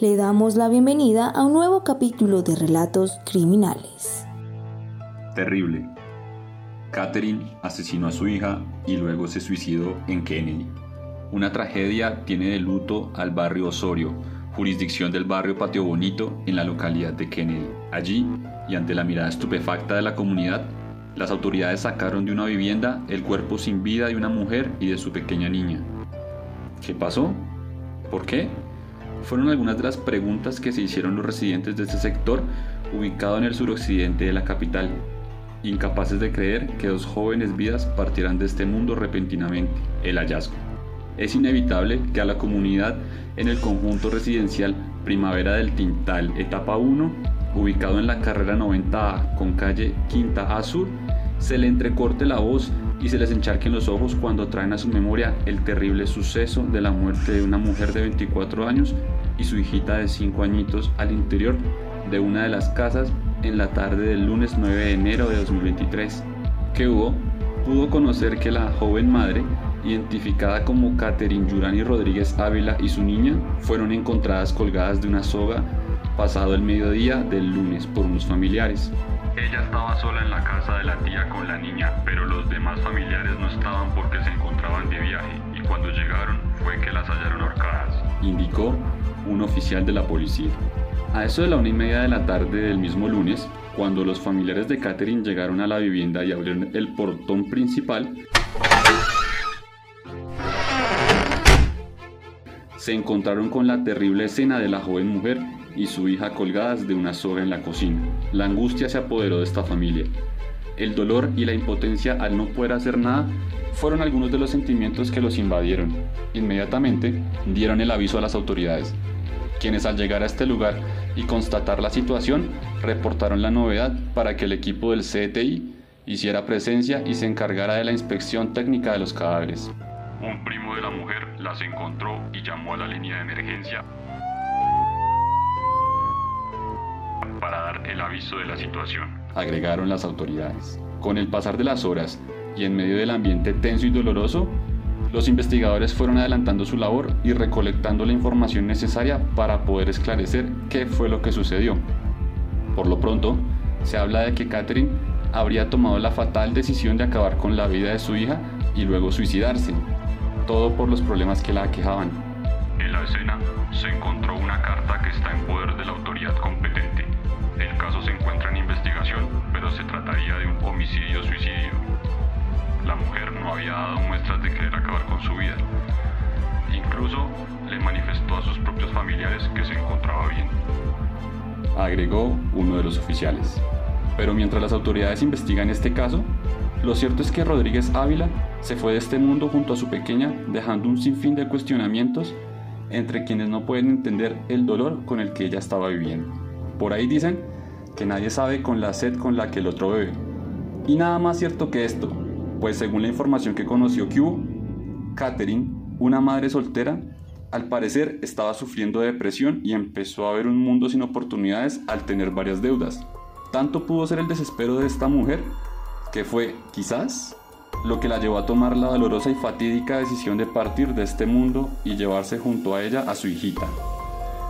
Le damos la bienvenida a un nuevo capítulo de Relatos Criminales. Terrible. Katherine asesinó a su hija y luego se suicidó en Kennedy. Una tragedia tiene de luto al barrio Osorio, jurisdicción del barrio Patio Bonito en la localidad de Kennedy. Allí, y ante la mirada estupefacta de la comunidad, las autoridades sacaron de una vivienda el cuerpo sin vida de una mujer y de su pequeña niña. ¿Qué pasó? ¿Por qué? Fueron algunas de las preguntas que se hicieron los residentes de este sector ubicado en el suroccidente de la capital, incapaces de creer que dos jóvenes vidas partieran de este mundo repentinamente. El hallazgo. Es inevitable que a la comunidad en el conjunto residencial Primavera del Tintal, etapa 1, ubicado en la carrera 90A con calle Quinta A Sur, se le entrecorte la voz y se les encharquen los ojos cuando traen a su memoria el terrible suceso de la muerte de una mujer de 24 años y su hijita de 5 añitos al interior de una de las casas en la tarde del lunes 9 de enero de 2023. QHUBO pudo conocer que la joven madre, identificada como Katherine Yurani Rodríguez Ávila, y su niña fueron encontradas colgadas de una soga pasado el mediodía del lunes por unos familiares. Ella estaba sola en la casa de la tía con la niña, pero los demás familiares no estaban porque se encontraban de viaje, y cuando llegaron fue que las hallaron ahorcadas, indicó un oficial de la policía. A eso de la 1:30 de la tarde del mismo lunes, cuando los familiares de Katherine llegaron a la vivienda y abrieron el portón principal, se encontraron con la terrible escena de la joven mujer y su hija colgadas de una soga en la cocina. La angustia se apoderó de esta familia. El dolor y la impotencia al no poder hacer nada fueron algunos de los sentimientos que los invadieron. Inmediatamente dieron el aviso a las autoridades, quienes al llegar a este lugar y constatar la situación, reportaron la novedad para que el equipo del CTI hiciera presencia y se encargara de la inspección técnica de los cadáveres. Un primo de la mujer las encontró y llamó a la línea de emergencia para dar el aviso de la situación, agregaron las autoridades. Con el pasar de las horas y en medio del ambiente tenso y doloroso, los investigadores fueron adelantando su labor y recolectando la información necesaria para poder esclarecer qué fue lo que sucedió. Por lo pronto, se habla de que Katherine habría tomado la fatal decisión de acabar con la vida de su hija y luego suicidarse, todo por los problemas que la aquejaban. En la escena se encontró una carta que está en poder de la autoridad competente. El caso se encuentra en investigación, pero se trataría de un homicidio-suicidio. La mujer no había dado muestras de querer acabar con su vida. Incluso le manifestó a sus propios familiares que se encontraba bien, agregó uno de los oficiales. Pero mientras las autoridades investigan este caso, lo cierto es que Rodríguez Ávila se fue de este mundo junto a su pequeña, dejando un sinfín de cuestionamientos entre quienes no pueden entender el dolor con el que ella estaba viviendo. Por ahí dicen que nadie sabe con la sed con la que el otro bebe. Y nada más cierto que esto, pues según la información que conoció QHUBO, Katherine, una madre soltera, al parecer estaba sufriendo de depresión y empezó a ver un mundo sin oportunidades al tener varias deudas. Tanto pudo ser el desespero de esta mujer, que fue, quizás, lo que la llevó a tomar la dolorosa y fatídica decisión de partir de este mundo y llevarse junto a ella a su hijita.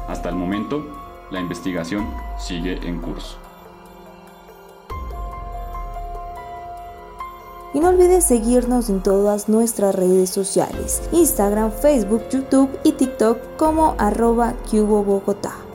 Hasta el momento, la investigación sigue en curso. Y no olvides seguirnos en todas nuestras redes sociales, Instagram, Facebook, YouTube y TikTok como @QuboBogotá.